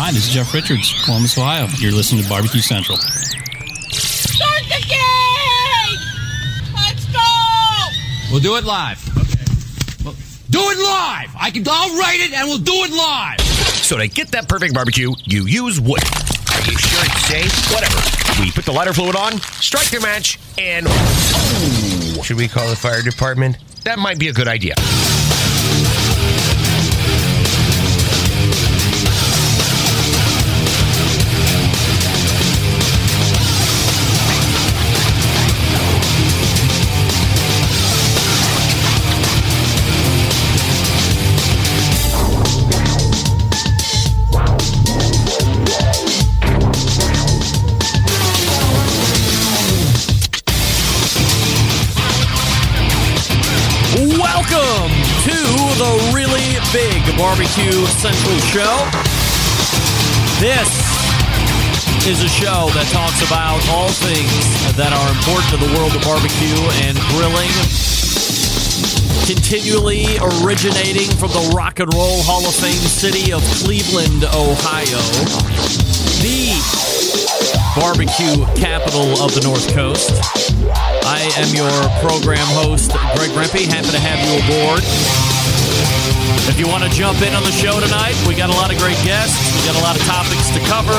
Hi, this is Jeff Richards, Columbus, Ohio. You're listening to Barbecue Central. Start the gate! Let's go! We'll do it live. Okay. Well, do it live! I'll write it and we'll do it live! So to get that perfect barbecue, you use wood. Are you sure it's safe? Whatever. We put the lighter fluid on, strike your match, and... Oh. Should we call the fire department? That might be a good idea. Big Barbecue Central show. This is a show that talks about all things that are important to the world of barbecue and grilling. Continually originating from the Rock and Roll Hall of Fame city of Cleveland, Ohio. The barbecue capital of the North Coast. I am your program host, Greg Rempe. Happy to have you aboard. If you want to jump in on the show tonight, we got a lot of great guests. We got a lot of topics to cover.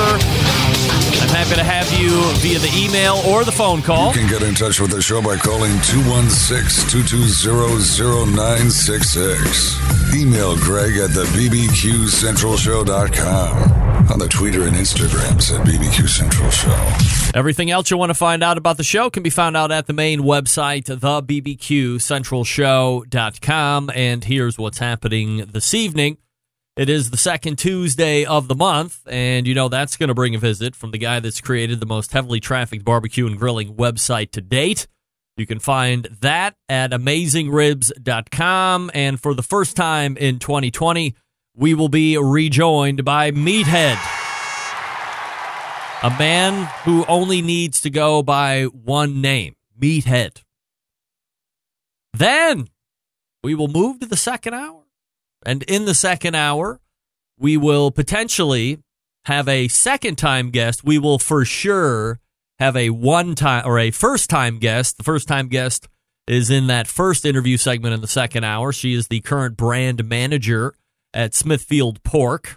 I'm happy to have you via the email or the phone call. You can get in touch with the show by calling 216-220-0966. Email Greg at the BBQCentralShow.com. On the Twitter and Instagrams at BBQ Central Show. Everything else you want to find out about the show can be found out at the main website, thebbqcentralshow.com. And here's what's happening this evening. It is the second Tuesday of the month, and you know that's going to bring a visit from the guy that's created the most heavily trafficked barbecue and grilling website to date. You can find that at amazingribs.com. And for the first time in 2020, we will be rejoined by Meathead, a man who only needs to go by one name, Meathead. Then we will move to the second hour. And in the second hour, we will potentially have a second-time guest. We will for sure have a one-time or a first-time guest. The first-time guest is in that first interview segment in the second hour. She is the current brand manager at Smithfield Pork.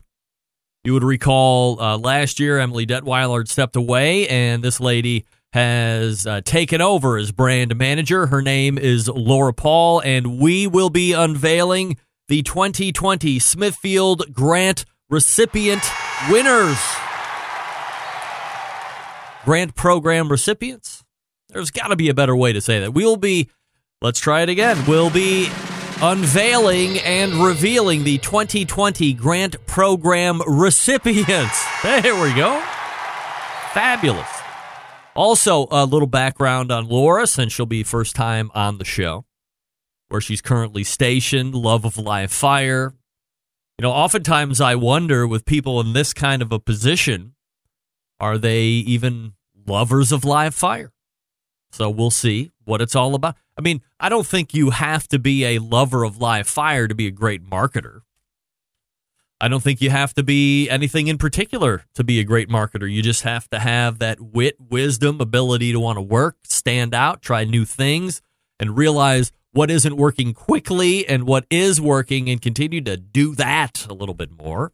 You would recall last year, Emily Detweiler had stepped away, and this lady has taken over as brand manager. Her name is Laura Paul, and we will be unveiling the 2020 Smithfield Grant recipient winners. Grant program recipients? There's got to be a better way to say that. We'll be unveiling and revealing the 2020 grant program recipients. There we go. Fabulous. Also, a little background on Laura, since she'll be first time on the show, where she's currently stationed, love of live fire. You know, oftentimes I wonder with people in this kind of a position, are they even lovers of live fire? So we'll see what it's all about. I mean, I don't think you have to be a lover of live fire to be a great marketer. I don't think you have to be anything in particular to be a great marketer. You just have to have that wit, wisdom, ability to want to work, stand out, try new things, and realize what isn't working quickly and what is working and continue to do that a little bit more.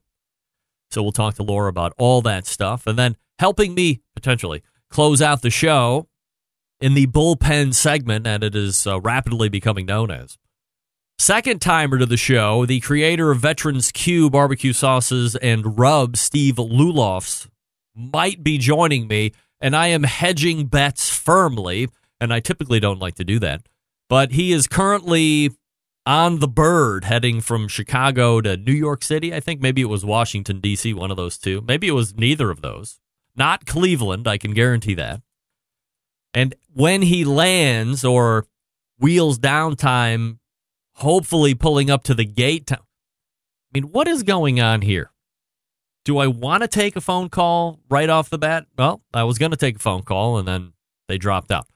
So we'll talk to Laura about all that stuff. And then helping me potentially close out the show in the bullpen segment, and it is rapidly becoming known as. Second timer to the show, the creator of Veterans Q barbecue sauces and rubs, Steve Lulofs, might be joining me, and I am hedging bets firmly, and I typically don't like to do that, but he is currently on the bird heading from Chicago to New York City, I think. Maybe it was Washington, D.C., one of those two. Maybe it was neither of those. Not Cleveland, I can guarantee that. And when he lands or wheels down time, hopefully pulling up to the gate time. I mean, what is going on here? Do I want to take a phone call right off the bat? Well, I was going to take a phone call, and then they dropped out.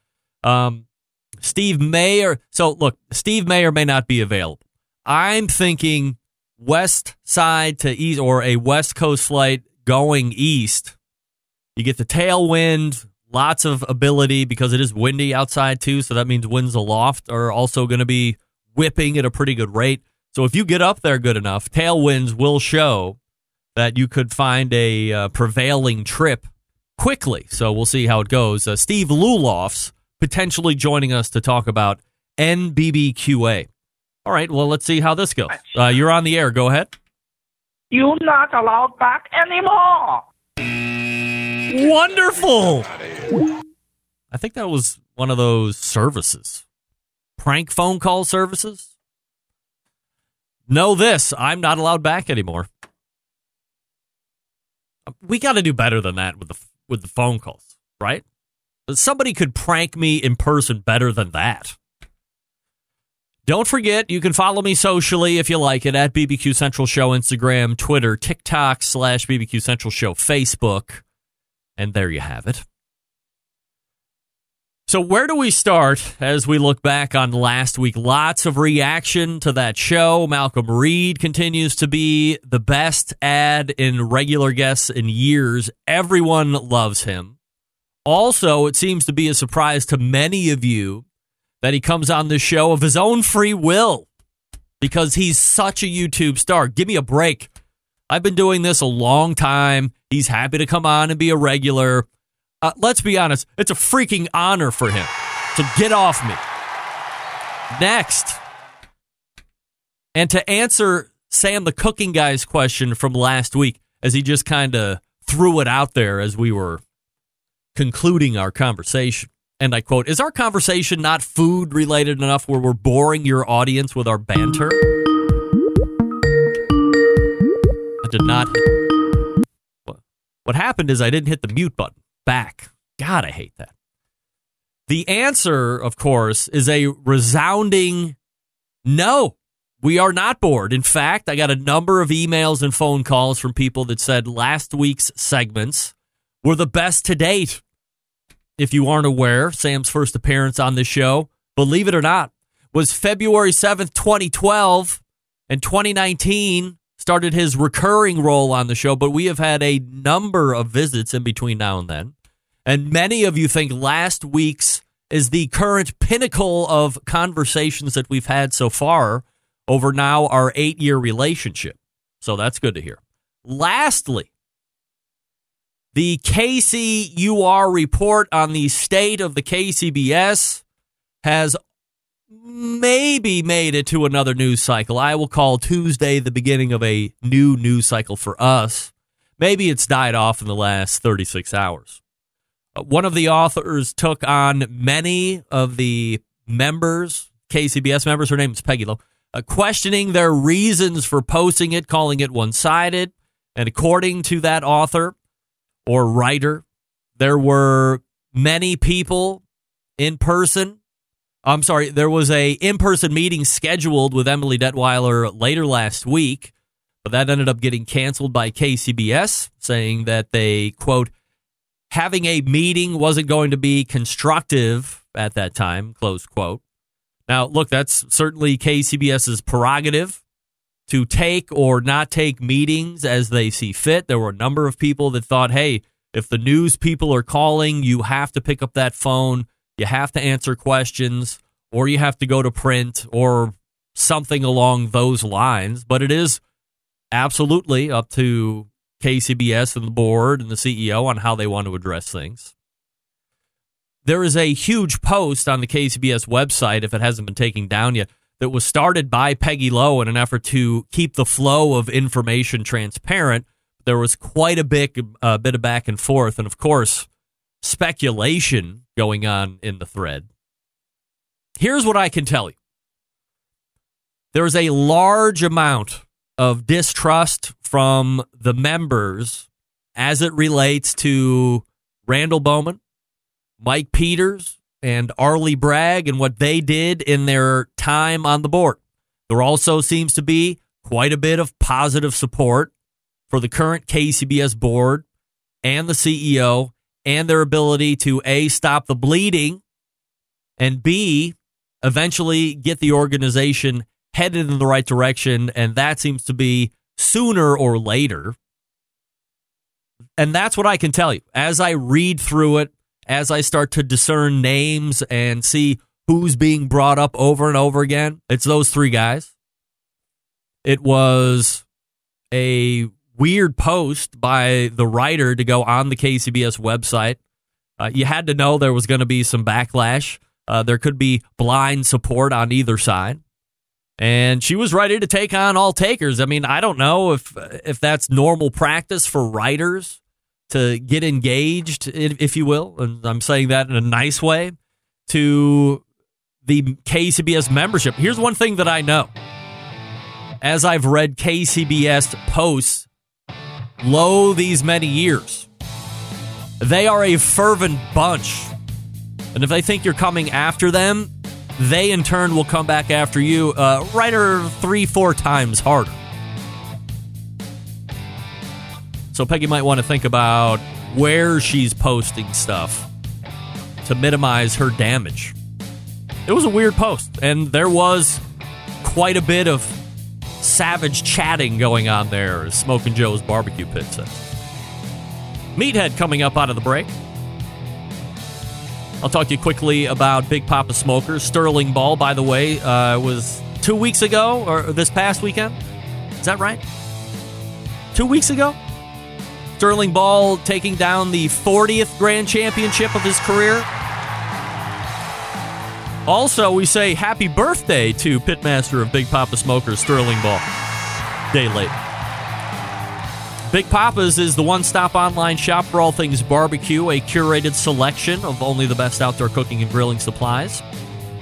Steve may or may not be available. I'm thinking west side to east or a West Coast flight going east. You get the tailwind, lots of ability because it is windy outside too, so that means winds aloft are also going to be whipping at a pretty good rate. So if you get up there good enough, tailwinds will show that you could find a prevailing trip quickly. So we'll see how it goes. Steve Lulofs potentially joining us to talk about NBBQA. All right, well, let's see how this goes. You're on the air. Go ahead. You're not allowed back anymore. Wonderful. I think that was one of those services. Prank phone call services? Know this, I'm not allowed back anymore. We got to do better than that with the phone calls, right? But somebody could prank me in person better than that. Don't forget, you can follow me socially if you like it at BBQ Central Show, Instagram, Twitter, TikTok, /BBQ Central Show, Facebook. And there you have it. So where do we start as we look back on last week? Lots of reaction to that show. Malcolm Reed continues to be the best ad in regular guests in years. Everyone loves him. Also, it seems to be a surprise to many of you that he comes on this show of his own free will because he's such a YouTube star. Give me a break. I've been doing this a long time. He's happy to come on and be a regular. Let's be honest, it's a freaking honor for him. So get off me. Next. And to answer Sam the Cooking Guy's question from last week, as he just kind of threw it out there as we were concluding our conversation. And I quote, "Is our conversation not food related enough where we're boring your audience with our banter?" I did not hit. What happened is I didn't hit the mute button. Back. God, I hate that. The answer, of course, is a resounding no. We are not bored. In fact, I got a number of emails and phone calls from people that said last week's segments were the best to date. If you aren't aware, Sam's first appearance on this show, believe it or not, was February 7th, 2012, and 2019 started his recurring role on the show, but we have had a number of visits in between now and then. And many of you think last week's is the current pinnacle of conversations that we've had so far over now our 8-year relationship. So that's good to hear. Lastly, the KCUR report on the state of the KCBS has maybe made it to another news cycle. I will call Tuesday the beginning of a new news cycle for us. Maybe it's died off in the last 36 hours. One of the authors took on many of the members, KCBS members, her name is Peggy Lowe, questioning their reasons for posting it, calling it one-sided. And according to that author or writer, there were many people in person. I'm sorry, there was a in-person meeting scheduled with Emily Detweiler later last week, but that ended up getting canceled by KCBS, saying that they, quote, having a meeting wasn't going to be constructive at that time, close quote. Now, look, that's certainly KCBS's prerogative to take or not take meetings as they see fit. There were a number of people that thought, hey, if the news people are calling, you have to pick up that phone. You have to answer questions, or you have to go to print, or something along those lines. But it is absolutely up to KCBS and the board and the CEO on how they want to address things. There is a huge post on the KCBS website, if it hasn't been taken down yet, that was started by Peggy Lowe in an effort to keep the flow of information transparent. There was quite a bit of back and forth, and of course, speculation going on in the thread. Here's what I can tell you. There is a large amount of distrust from the members as it relates to Randall Bowman, Mike Peters, and Arlie Bragg and what they did in their time on the board. There also seems to be quite a bit of positive support for the current KCBS board and the CEO and their ability to, A, stop the bleeding, and B, eventually get the organization headed in the right direction, and that seems to be sooner or later. And that's what I can tell you. As I read through it, as I start to discern names and see who's being brought up over and over again, it's those three guys. It was a weird post by the writer to go on the KCBS website. You had to know there was going to be some backlash. There could be blind support on either side. And she was ready to take on all takers. I mean, I don't know if that's normal practice for writers to get engaged, if you will, and I'm saying that in a nice way, to the KCBS membership. Here's one thing that I know. As I've read KCBS posts, lo these many years, they are a fervent bunch. And if they think you're coming after them, they, in turn, will come back after you, writer 3-4 times harder. So Peggy might want to think about where she's posting stuff to minimize her damage. It was a weird post, and there was quite a bit of savage chatting going on there, as Smokin' Joe's Barbecue Pit says. Meathead coming up out of the break. I'll talk to you quickly about Big Poppa Smokers. Sterling Ball, by the way, was 2 weeks ago, or this past weekend. Is that right? 2 weeks ago? Sterling Ball taking down the 40th Grand Championship of his career. Also, we say happy birthday to Pitmaster of Big Poppa Smokers, Sterling Ball. Day late. Big Poppa's is the one-stop online shop for all things barbecue, a curated selection of only the best outdoor cooking and grilling supplies.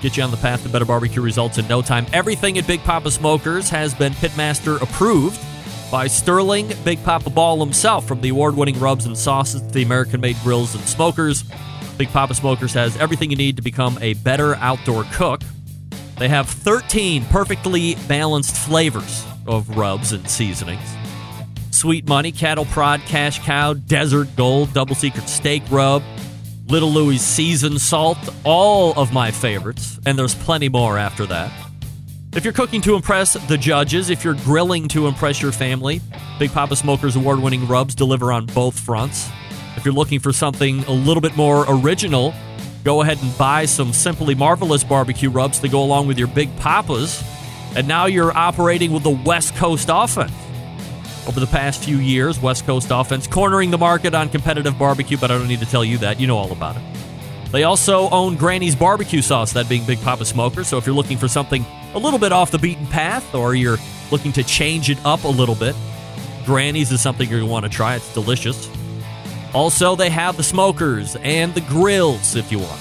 Get you on the path to better barbecue results in no time. Everything at Big Poppa Smokers has been Pitmaster approved by Sterling Big Poppa Ball himself, from the award-winning rubs and sauces to the American-made grills and smokers. Big Poppa Smokers has everything you need to become a better outdoor cook. They have 13 perfectly balanced flavors of rubs and seasonings. Sweet Money, Cattle Prod, Cash Cow, Desert Gold, Double Secret Steak Rub, Little Louie's Seasoned Salt, all of my favorites, and there's plenty more after that. If you're cooking to impress the judges, if you're grilling to impress your family, Big Poppa Smokers award-winning rubs deliver on both fronts. If you're looking for something a little bit more original, go ahead and buy some Simply Marvelous barbecue rubs to go along with your Big Poppas, and now you're operating with the West Coast Offense. Over the past few years, West Coast Offense cornering the market on competitive barbecue, but I don't need to tell you that. You know all about it. They also own Granny's Barbecue Sauce, that being Big Poppa Smoker. So if you're looking for something a little bit off the beaten path, or you're looking to change it up a little bit, Granny's is something you're going to want to try. It's delicious. Also, they have the smokers and the grills, if you want.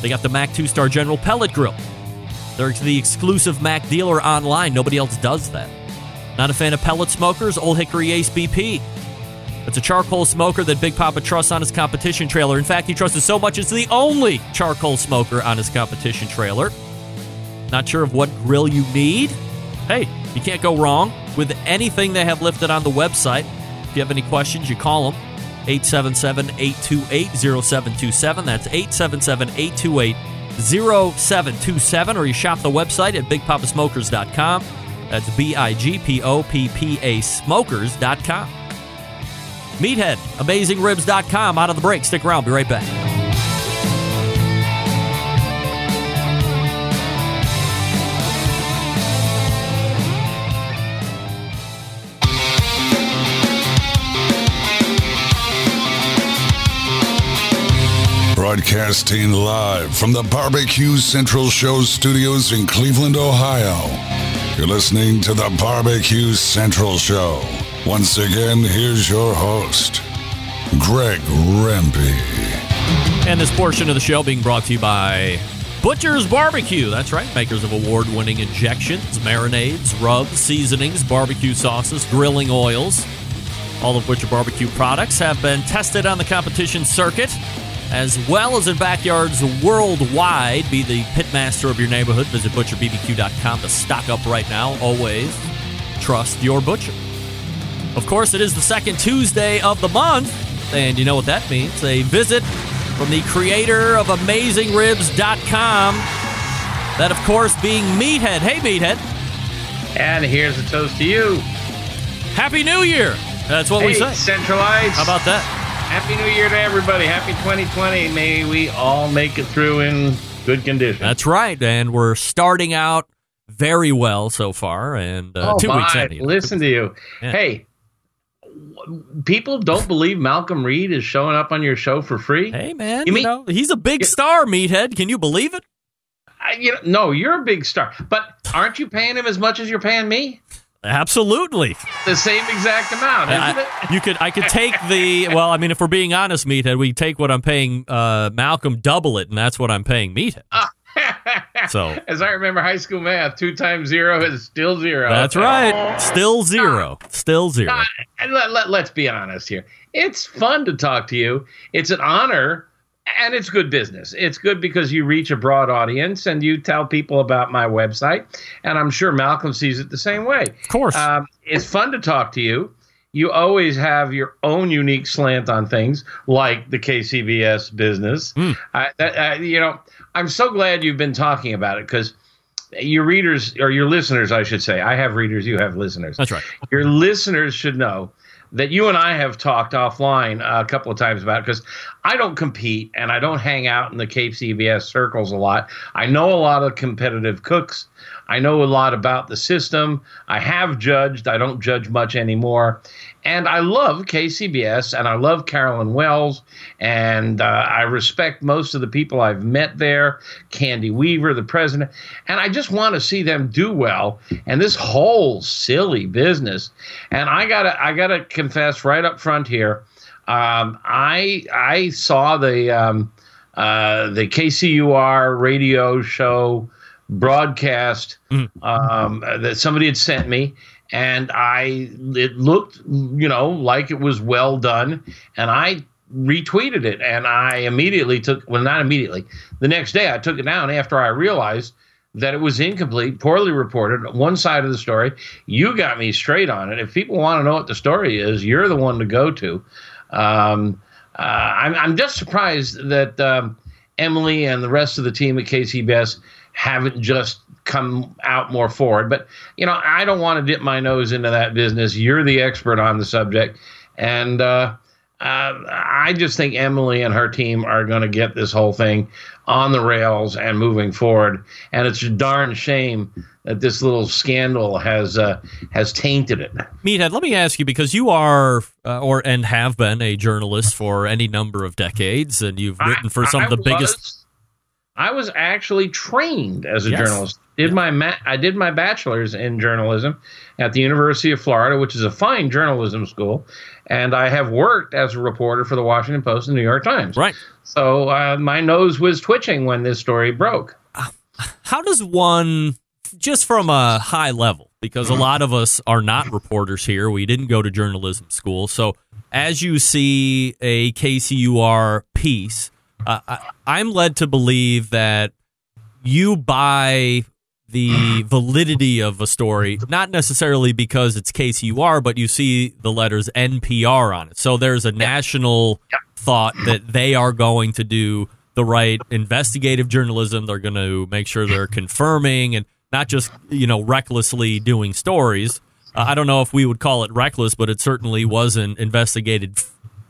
They got the Mac 2-Star General Pellet Grill. They're the exclusive Mac dealer online. Nobody else does that. Not a fan of pellet smokers? Old Hickory Ace BP. It's a charcoal smoker that Big Poppa trusts on his competition trailer. In fact, he trusts it so much it's the only charcoal smoker on his competition trailer. Not sure of what grill you need? Hey, you can't go wrong with anything they have listed on the website. If you have any questions, you call them. 877-828-0727. That's 877-828-0727. Or you shop the website at BigPoppaSmokers.com. That's BIGPOPPA smokers.com. Meathead, amazingribs.com. Out of the break. Stick around. Be right back. Broadcasting live from the Barbecue Central Show studios in Cleveland, Ohio. You're listening to the Barbecue Central Show. Once again, here's your host, Greg Rempe. And this portion of the show being brought to you by Butcher's Barbecue. That's right, makers of award-winning injections, marinades, rubs, seasonings, barbecue sauces, grilling oils. All of Butcher Barbecue products have been tested on the competition circuit, as well as in backyards worldwide. Be the pitmaster of your neighborhood. Visit ButcherBBQ.com to stock up right now. Always trust your butcher. Of course, it is the second Tuesday of the month, and you know what that means. A visit from the creator of AmazingRibs.com. That, of course, being Meathead. Hey, Meathead. And here's a toast to you. Happy New Year. That's what we say. Centralized. How about that? Happy New Year to everybody. Happy 2020. May we all make it through in good condition. That's right. And we're starting out very well so far. And 2 weeks in. Listen to you. Yeah. Hey, people don't believe Malcolm Reed is showing up on your show for free. Hey, man. You know, he's a big star, Meathead. Can you believe it? No, you're a big star. But aren't you paying him as much as you're paying me? Absolutely. The same exact amount, isn't it? I could take the, well, I mean, if we're being honest, Meathead, we take what I'm paying Malcolm, double it, and that's what I'm paying Meathead. So, as I remember high school math, 2 times 0 is still 0. That's right. Still zero. Let's be honest here. It's fun to talk to you. It's an honor. And it's good business. It's good because you reach a broad audience and you tell people about my website. And I'm sure Malcolm sees it the same way. Of course. It's fun to talk to you. You always have your own unique slant on things like the KCBS business. I'm so glad you've been talking about it because your readers or your listeners, I should say. I have readers. You have listeners. That's right. Your listeners should know that you and I have talked offline a couple of times about it because I don't compete and I don't hang out in the KCBS circles a lot. I know a lot of competitive cooks. I know a lot about the system. I have judged. I don't judge much anymore. And I love KCBS and I love Carolyn Wells. And I respect most of the people I've met there, Candy Weaver, the president. And I just want to see them do well. And this whole silly business. And I gotta confess right up front here. I saw the KCUR radio show broadcast that somebody had sent me. And it looked, like it was well done. And I retweeted it. And I immediately the next day I took it down after I realized that it was incomplete, poorly reported, one side of the story. You got me straight on it. If people want to know what the story is, you're the one to go to. I'm just surprised that Emily and the rest of the team at KCBS haven't just come out more forward. But, I don't want to dip my nose into that business. You're the expert on the subject. And I just think Emily and her team are going to get this whole thing on the rails and moving forward. And it's a darn shame that this little scandal has tainted it. Meathead, let me ask you, because you are and have been a journalist for any number of decades, and you've written for some of the biggest... I was actually trained as a journalist. I did my bachelor's in journalism at the University of Florida, which is a fine journalism school, and I have worked as a reporter for the Washington Post and New York Times. Right. So my nose was twitching when this story broke. How does one, just from a high level, because a lot of us are not reporters here, we didn't go to journalism school, so as you see a KCUR piece, I'm led to believe that you buy the validity of a story, not necessarily because it's KCUR, but you see the letters NPR on it. So there's a national thought that they are going to do the right investigative journalism. They're going to make sure they're confirming and not just, recklessly doing stories. I don't know if we would call it reckless, but it certainly wasn't investigated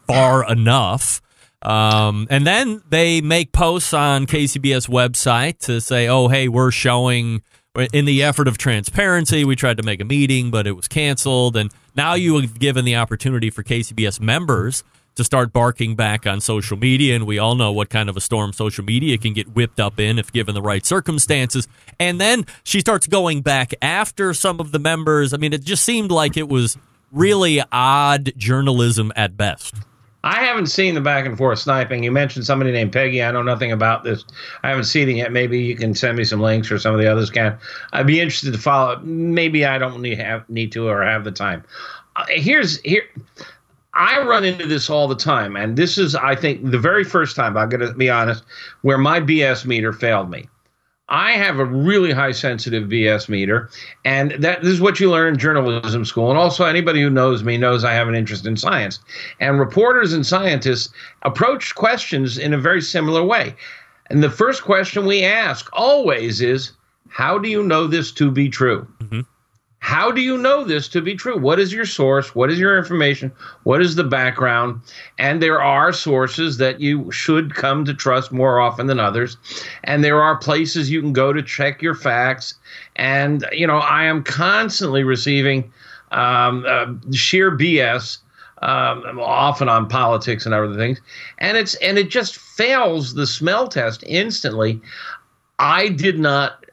far enough. And then they make posts on KCBS website to say, oh, hey, we're showing in the effort of transparency. We tried to make a meeting, but it was canceled. And now you have given the opportunity for KCBS members to start barking back on social media. And we all know what kind of a storm social media can get whipped up in if given the right circumstances. And then she starts going back after some of the members. I mean, it just seemed like it was really odd journalism at best. I haven't seen the back and forth sniping. You mentioned somebody named Peggy. I know nothing about this. I haven't seen it yet. Maybe you can send me some links or some of the others can. I'd be interested to follow it. Maybe I don't need to or have the time. I run into this all the time. And this is, I think, the very first time, I'm going to be honest, where my BS meter failed me. I have a really high sensitive BS meter, and this is what you learn in journalism school. And also anybody who knows me knows I have an interest in science. And reporters and scientists approach questions in a very similar way. And the first question we ask always is, how do you know this to be true? Mm-hmm. How do you know this to be true? What is your source? What is your information? What is the background? And there are sources that you should come to trust more often than others. And there are places you can go to check your facts. And, you know, I am constantly receiving sheer BS, often on politics and other things. And it just fails the smell test instantly. I did not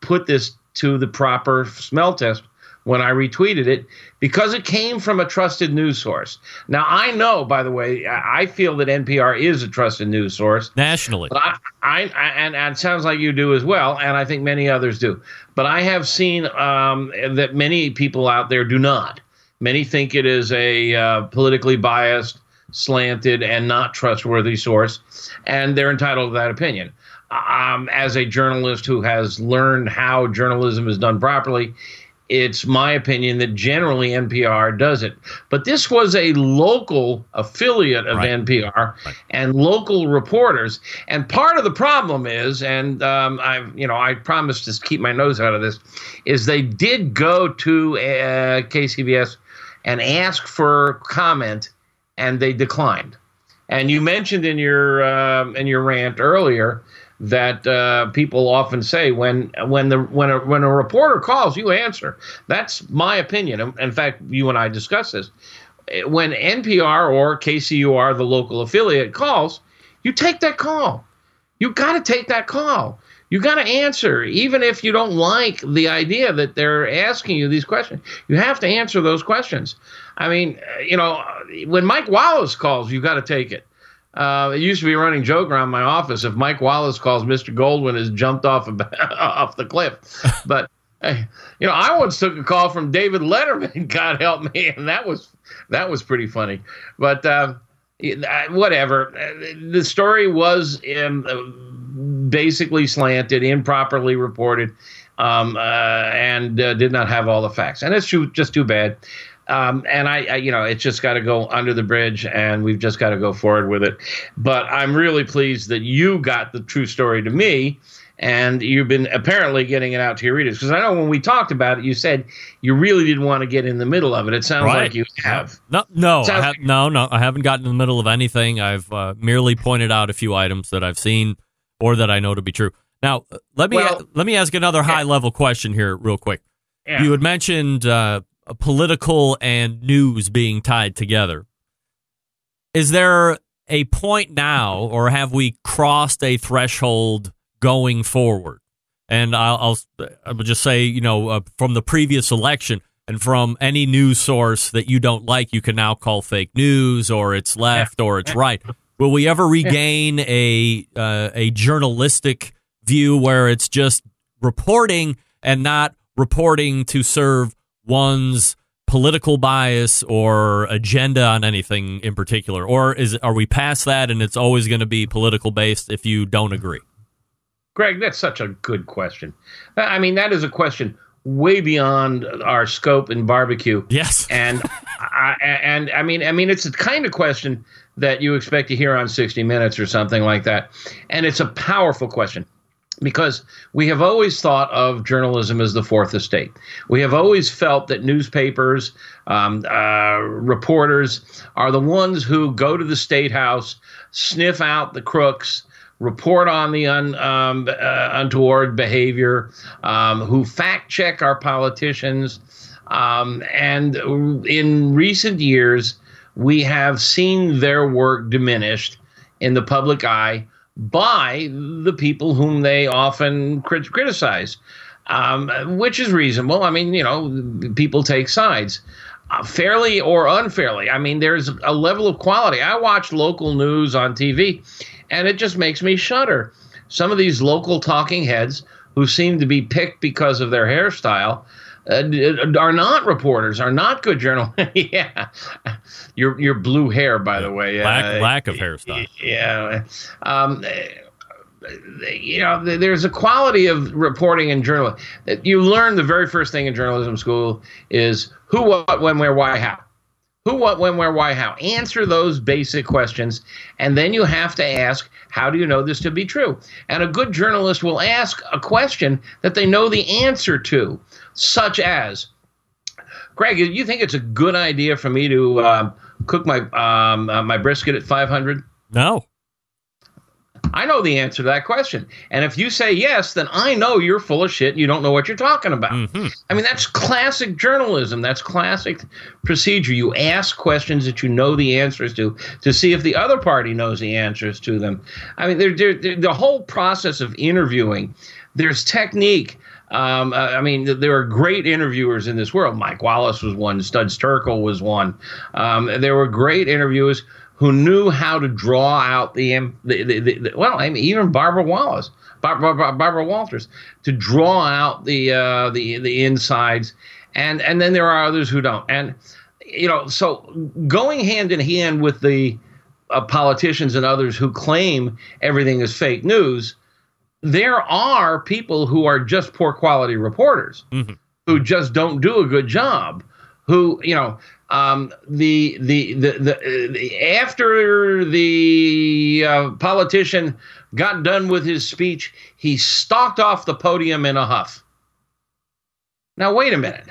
put this to the proper smell test when I retweeted it, because it came from a trusted news source. Now, I know, by the way, I feel that NPR is a trusted news source. Nationally. But and it sounds like you do as well, and I think many others do. But I have seen that many people out there do not. Many think it is a politically biased, slanted, and not trustworthy source, and they're entitled to that opinion. As a journalist who has learned how journalism is done properly, it's my opinion that generally NPR does it. But this was a local affiliate of NPR and local reporters. And part of the problem is, and I promised to keep my nose out of this, is they did go to KCBS and ask for comment, and they declined. And you mentioned in your rant earlier that people often say when a reporter calls, you answer. That's my opinion. In fact, you and I discussed this. When NPR or KCUR, the local affiliate, calls, you take that call. You got to take that call. You got to answer, even if you don't like the idea that they're asking you these questions. You have to answer those questions. I mean, you know, when Mike Wallace calls, you got to take it. It used to be a running joke around my office. If Mike Wallace calls, Mr. Goldwyn has jumped off the cliff. But, you know, I once took a call from David Letterman, God help me, and that was pretty funny. But whatever. The story was basically slanted, improperly reported, and did not have all the facts. And it's just too bad. And it's just got to go under the bridge, and we've just got to go forward with it. But I'm really pleased that you got the true story to me, and you've been apparently getting it out to your readers. Because I know when we talked about it, you said you really didn't want to get in the middle of it. It sounds like you have. No, I haven't gotten in the middle of anything. I've merely pointed out a few items that I've seen or that I know to be true. Now, let me ask another high-level question here real quick. Yeah. You had mentioned political and news being tied together. Is there a point now, or have we crossed a threshold going forward? And I'll just say, you know, from the previous election and from any news source that you don't like, you can now call fake news, or it's left or it's right. Will we ever regain a journalistic view where it's just reporting and not reporting to serve one's political bias or agenda on anything in particular? Or are we past that and it's always going to be political based if you don't agree? Greg, that's such a good question. I mean, that is a question way beyond our scope in barbecue. Yes. And I mean it's the kind of question that you expect to hear on 60 Minutes or something like that. And it's a powerful question, because we have always thought of journalism as the fourth estate. We have always felt that newspapers, reporters are the ones who go to the state house, sniff out the crooks, report on the untoward behavior, who fact check our politicians. And in recent years, we have seen their work diminished in the public eye by the people whom they often criticize, which is reasonable. I mean, you know, people take sides, fairly or unfairly. I mean, there's a level of quality. I watch local news on TV, and it just makes me shudder. Some of these local talking heads who seem to be picked because of their hairstyle are not reporters, are not good journalists. Yeah, your blue hair, by the way, lack of hairstyle. Yeah, you know, there's a quality of reporting in journalism. You learn the very first thing in journalism school is who, what, when, where, why, how. Who, what, when, where, why, how. Answer those basic questions, and then you have to ask, how do you know this to be true? And a good journalist will ask a question that they know the answer to, such as, Greg, you think it's a good idea for me to cook my my brisket at 500? No. I know the answer to that question. And if you say yes, then I know you're full of shit and you don't know what you're talking about. Mm-hmm. I mean, that's classic journalism. That's classic procedure. You ask questions that you know the answers to see if the other party knows the answers to them. I mean, the whole process of interviewing, there's technique. I mean, there are great interviewers in this world. Mike Wallace was one. Studs Terkel was one. There were great interviewers who knew how to draw out well, I mean, even Barbara Walters, to draw out the insides, and then there are others who don't, and you know, so going hand in hand with the politicians and others who claim everything is fake news, there are people who are just poor quality reporters, mm-hmm. who just don't do a good job, who, you know. After the politician got done with his speech, he stalked off the podium in a huff. Now, wait a minute.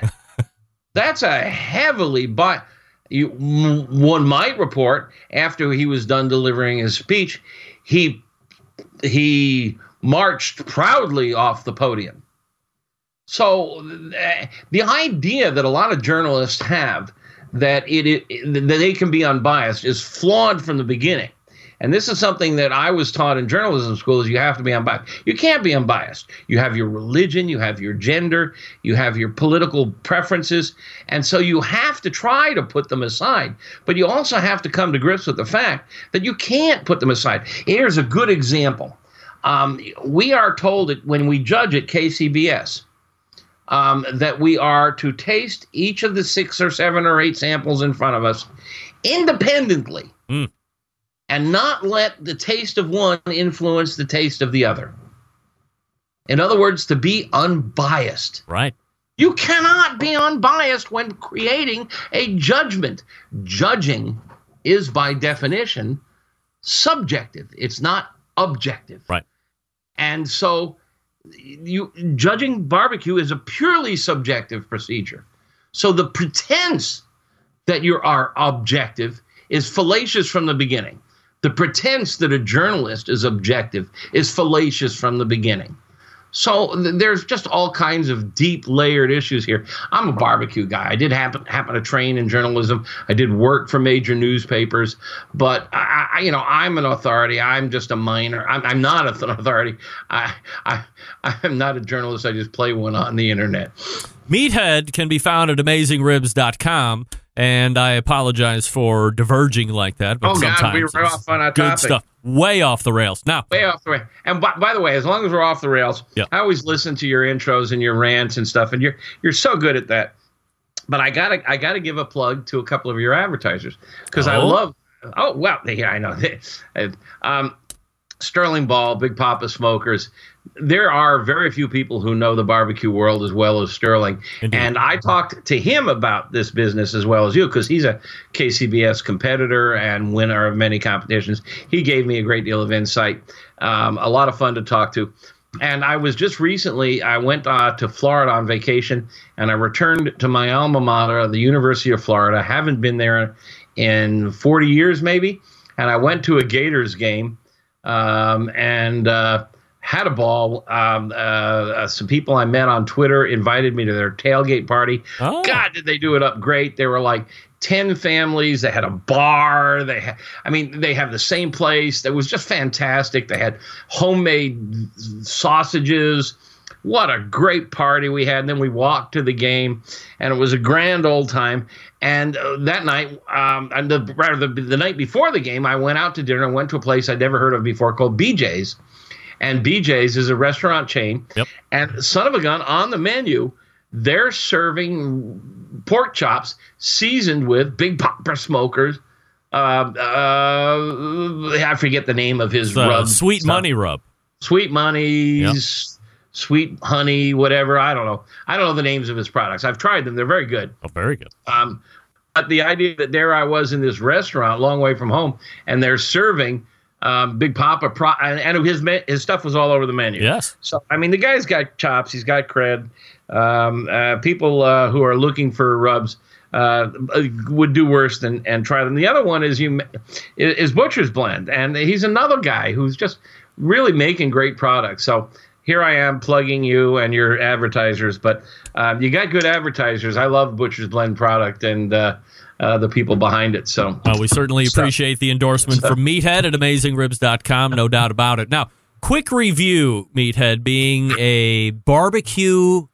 That's a heavily bought. One might report after he was done delivering his speech, he marched proudly off the podium. So the idea that a lot of journalists have that they can be unbiased is flawed from the beginning. And this is something that I was taught in journalism school, is you have to be unbiased. You can't be unbiased. You have your religion, you have your gender, you have your political preferences. And so you have to try to put them aside. But you also have to come to grips with the fact that you can't put them aside. Here's a good example. We are told that when we judge at KCBS, that we are to taste each of the 6 or 7 or 8 samples in front of us independently, and not let the taste of one influence the taste of the other. In other words, to be unbiased. Right. You cannot be unbiased when creating a judgment. Judging is, by definition, subjective. It's not objective. Right. And so judging barbecue is a purely subjective procedure. So the pretense that you are objective is fallacious from the beginning. The pretense that a journalist is objective is fallacious from the beginning. So there's just all kinds of deep layered issues here. I'm a barbecue guy. I did happen to train in journalism. I did work for major newspapers, but I'm an authority. I'm just a minor. I'm not an authority. I'm not a journalist. I just play one on the internet. Meathead can be found at amazingribs.com. And I apologize for diverging like that. But God, we were off on our topic. Good stuff. Way off the rails. Now, way off the rails. And by the way, as long as we're off the rails, yeah. I always listen to your intros and your rants and stuff, and you're so good at that. But I gotta give a plug to a couple of your advertisers, because I love. Oh well, yeah, I know. Sterling Ball, Big Poppa Smokers. There are very few people who know the barbecue world as well as Sterling. Indeed. And I talked to him about this business as well as you, because he's a KCBS competitor and winner of many competitions. He gave me a great deal of insight, a lot of fun to talk to. And I was just recently, I went to Florida on vacation, and I returned to my alma mater, the University of Florida. I haven't been there in 40 years maybe. And I went to a Gators game. Had a ball. Some people I met on Twitter invited me to their tailgate party. Oh. God, did they do it up great. There were like 10 families. They had a bar. They have the same place. That was just fantastic. They had homemade sausages. What a great party we had. And then we walked to the game, and it was a grand old time. And that night, the night before the game, I went out to dinner and went to a place I'd never heard of before called BJ's. And BJ's is a restaurant chain. Yep. And son of a gun, on the menu, they're serving pork chops seasoned with Big Poppa Smokers. I forget the name of his rub. Sweet Money rub. Sweet Money's. Yep. Sweet Honey, whatever. I don't know the names of his products. I've tried them. They're very good. Oh, very good. But the idea that there I was in this restaurant, long way from home, and they're serving Big Poppa, and his stuff was all over the menu. Yes. So, I mean, the guy's got chops. He's got cred. People who are looking for rubs would do worse than and try them. The other one is Butcher's Blend, and he's another guy who's just really making great products. So here I am plugging you and your advertisers, but you got good advertisers. I love Butcher's Blend product and the people behind it. So we certainly appreciate the endorsement from Meathead at amazingribs.com, no doubt about it. Now, quick review, Meathead, being a barbecue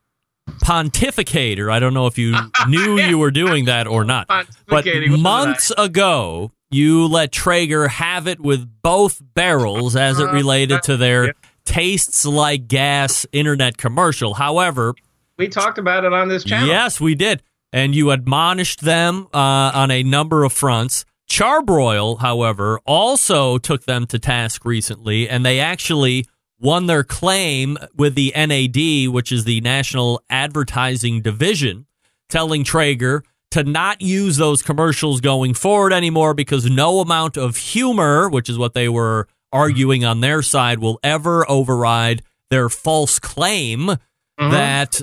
pontificator. I don't know if you knew you were doing that or not, but months ago, you let Traeger have it with both barrels as it related to their tastes like gas internet commercial. However, we talked about it on this channel. Yes, we did. And you admonished them on a number of fronts. Charbroil, however, also took them to task recently, and they actually won their claim with the NAD, which is the National Advertising Division, telling Traeger to not use those commercials going forward anymore because no amount of humor, which is what they were arguing on their side, will ever override their false claim that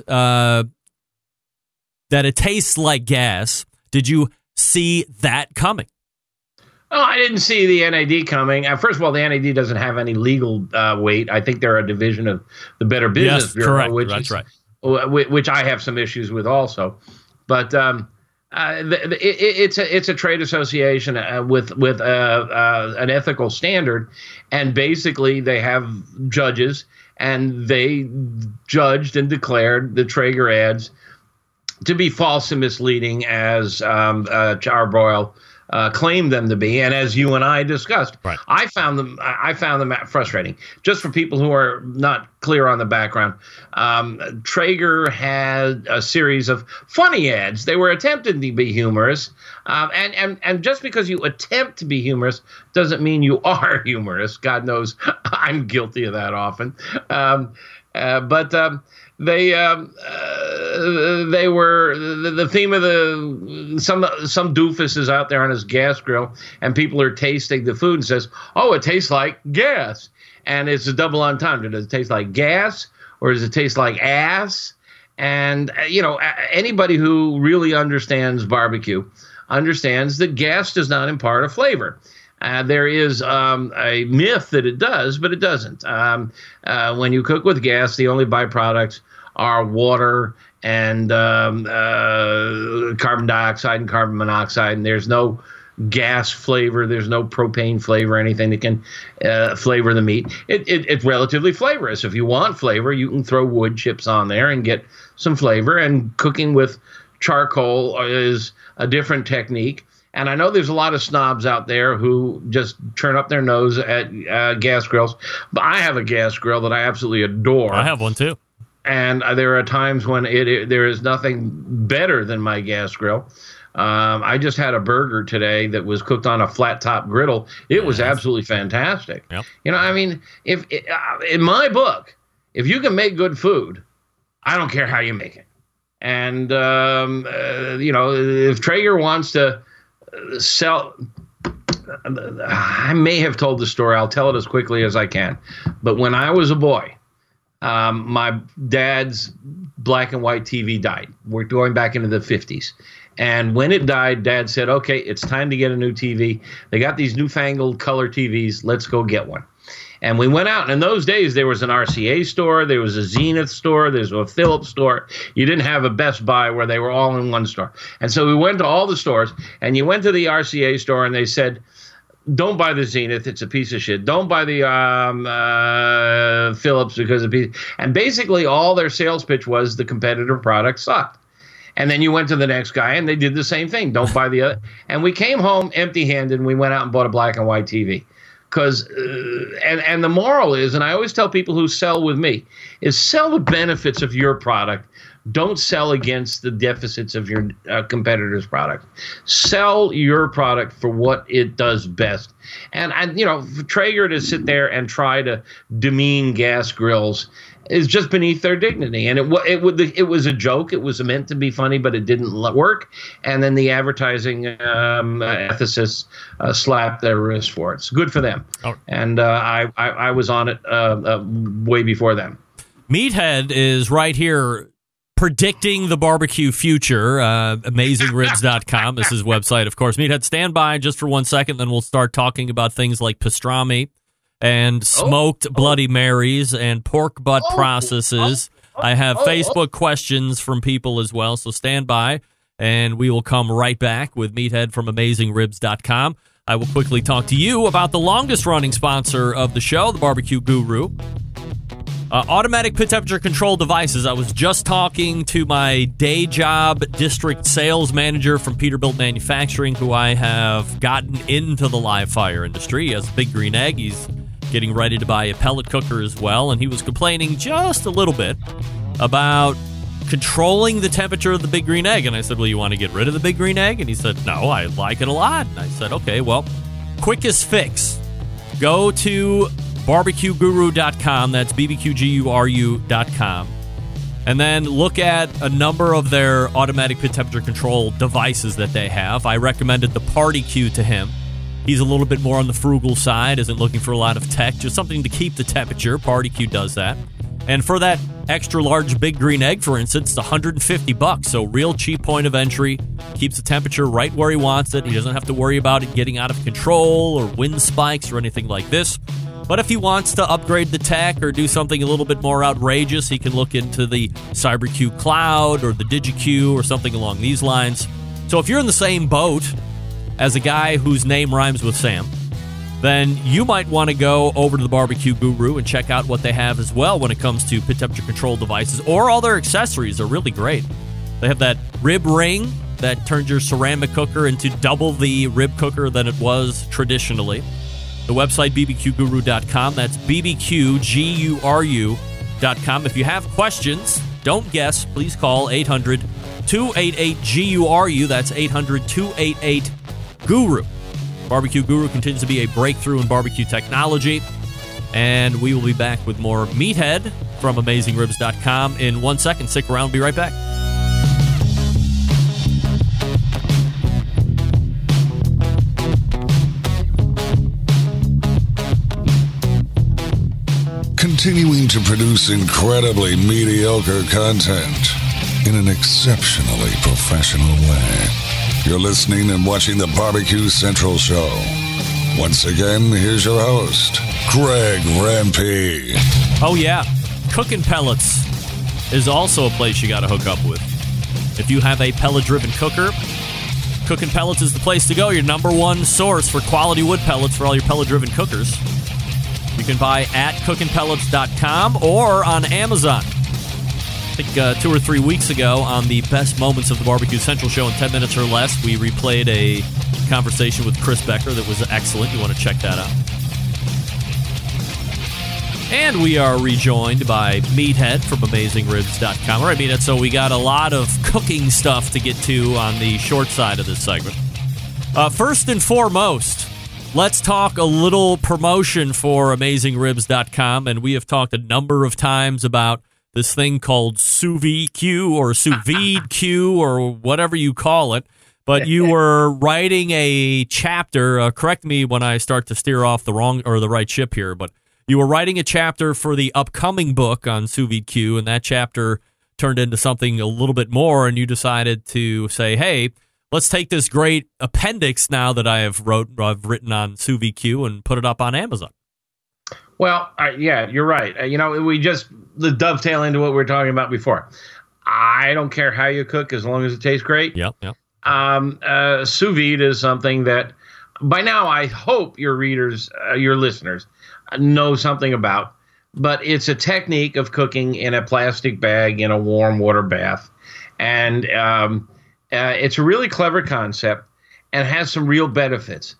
it tastes like gas. Did you see that coming? Oh, I didn't see the NAD coming. First of all, the NAD doesn't have any legal weight. I think they're a division of the Better Business Bureau, which I have some issues with also. But it's a trade association with an ethical standard, and basically they have judges, and they judged and declared the Traeger ads to be false and misleading as Charbroil claimed them to be, and as you and I discussed, right. I found them frustrating. Just for people who are not clear on the background, Traeger had a series of funny ads. They were attempting to be humorous, and just because you attempt to be humorous doesn't mean you are humorous. God knows I'm guilty of that often, but They were the theme of some doofus is out there on his gas grill, and people are tasting the food and says, "Oh, it tastes like gas," and it's a double entendre. Does it taste like gas or does it taste like ass? And anybody who really understands barbecue understands that gas does not impart a flavor. There is a myth that it does, but it doesn't. When you cook with gas, the only byproducts are water and carbon dioxide and carbon monoxide, and there's no gas flavor. There's no propane flavor, anything that can flavor the meat. It's relatively flavorless. If you want flavor, you can throw wood chips on there and get some flavor, and cooking with charcoal is a different technique. And I know there's a lot of snobs out there who just turn up their nose at gas grills. But I have a gas grill that I absolutely adore. I have one, too. And there are times when there is nothing better than my gas grill. I just had a burger today that was cooked on a flat-top griddle. It was absolutely fantastic. Yep. I mean, in my book, if you can make good food, I don't care how you make it. And, if Traeger wants to sell, I may have told the story. I'll tell it as quickly as I can. But when I was a boy, my dad's black and white TV died. We're going back into the 50s. And when it died, Dad said, okay, it's time to get a new TV. They got these newfangled color TVs. Let's go get one. And we went out. And in those days, there was an RCA store. There was a Zenith store. There was a Philips store. You didn't have a Best Buy where they were all in one store. And so we went to all the stores. And you went to the RCA store, and they said, don't buy the Zenith. It's a piece of shit. Don't buy the Philips because of piece. And basically, all their sales pitch was the competitor product sucked. And then you went to the next guy, and they did the same thing. Don't buy the other. And we came home empty-handed, and we went out and bought a black and white TV. Because and the moral is, and I always tell people who sell with me, is sell the benefits of your product. Don't sell against the deficits of your competitor's product. Sell your product for what it does best. And you know, for Traeger to sit there and try to demean gas grills is just beneath their dignity. And it was a joke. It was meant to be funny, but it didn't work. And then the advertising ethicists slapped their wrists for it. It's good for them. Oh. And I was on it way before them. Meathead is right here predicting the barbecue future. Amazingribs.com is his website, of course. Meathead, stand by just for 1 second, then we'll start talking about things like pastrami and smoked Bloody Marys and pork butt processes. I have Facebook questions from people as well, so stand by, and we will come right back with Meathead from AmazingRibs.com. I will quickly talk to you about the longest-running sponsor of the show, the Barbecue Guru. Automatic pit temperature control devices. I was just talking to my day job district sales manager from Peterbilt Manufacturing, who I have gotten into the live fire industry. He has a big green egg. He's getting ready to buy a pellet cooker as well, and he was complaining just a little bit about controlling the temperature of the big green egg. And I said, well, you want to get rid of the big green egg? And he said, no, I like it a lot. And I said, okay, well, quickest fix. Go to BBQGuru.com. That's BBQGuru.com. And then look at a number of their automatic pit temperature control devices that they have. I recommended the Party Q to him. He's a little bit more on the frugal side, isn't looking for a lot of tech, just something to keep the temperature. Party Q does that. And for that extra large big green egg, for instance, it's $150. So real cheap point of entry. Keeps the temperature right where he wants it. He doesn't have to worry about it getting out of control or wind spikes or anything like this. But if he wants to upgrade the tech or do something a little bit more outrageous, he can look into the CyberQ Cloud or the DigiQ or something along these lines. So if you're in the same boat as a guy whose name rhymes with Sam, then you might want to go over to the Barbecue Guru and check out what they have as well when it comes to pit temperature control devices, or all their accessories are really great. They have that rib ring that turns your ceramic cooker into double the rib cooker than it was traditionally. The website, BBQGuru.com. That's BBQGuru.com. If you have questions, don't guess. Please call 800-288-GURU. That's 800-288-GURU. Barbecue Guru continues to be a breakthrough in barbecue technology. And we will be back with more Meathead from AmazingRibs.com in 1 second. Stick around. Be right back. Continuing to produce incredibly mediocre content in an exceptionally professional way. You're listening and watching the Barbecue Central Show. Once again, here's your host, Greg Rempe. Oh yeah, Cookin' Pellets is also a place you got to hook up with. If you have a pellet-driven cooker, Cookin' Pellets is the place to go. Your number one source for quality wood pellets for all your pellet-driven cookers. You can buy at cookinpellets.com or on Amazon. I think 2 or 3 weeks ago on the best moments of the Barbecue Central show in 10 minutes or less, we replayed a conversation with Chris Becker that was excellent. You want to check that out. And we are rejoined by Meathead from AmazingRibs.com. All right, Meathead, so we got a lot of cooking stuff to get to on the short side of this segment. First and foremost, let's talk a little promotion for AmazingRibs.com, and we have talked a number of times about this thing called sous vide Q or sous vide Q or whatever you call it, but you were writing a chapter, correct me when I start to steer off the wrong or the right ship here, but you were writing a chapter for the upcoming book on sous vide Q, and that chapter turned into something a little bit more, and you decided to say, hey, let's take this great appendix now that I've written on sous vide Q and put it up on Amazon. Well, yeah, you're right. You know, we just dovetail into what we were talking about before. I don't care how you cook as long as it tastes great. Yep. Sous vide is something that by now I hope your readers, your listeners, know something about. But it's a technique of cooking in a plastic bag in a warm water bath, and it's a really clever concept and has some real benefits,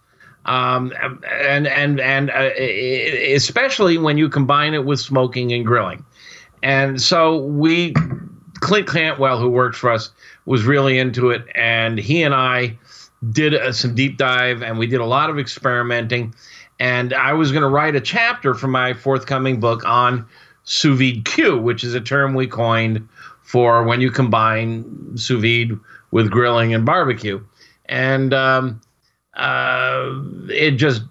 and especially when you combine it with smoking and grilling. And so we Clint Cantwell, who works for us, was really into it, and he and I did some deep dive, and we did a lot of experimenting. And I was going to write a chapter for my forthcoming book on sous vide Q, which is a term we coined for when you combine sous vide with grilling and barbecue. And it just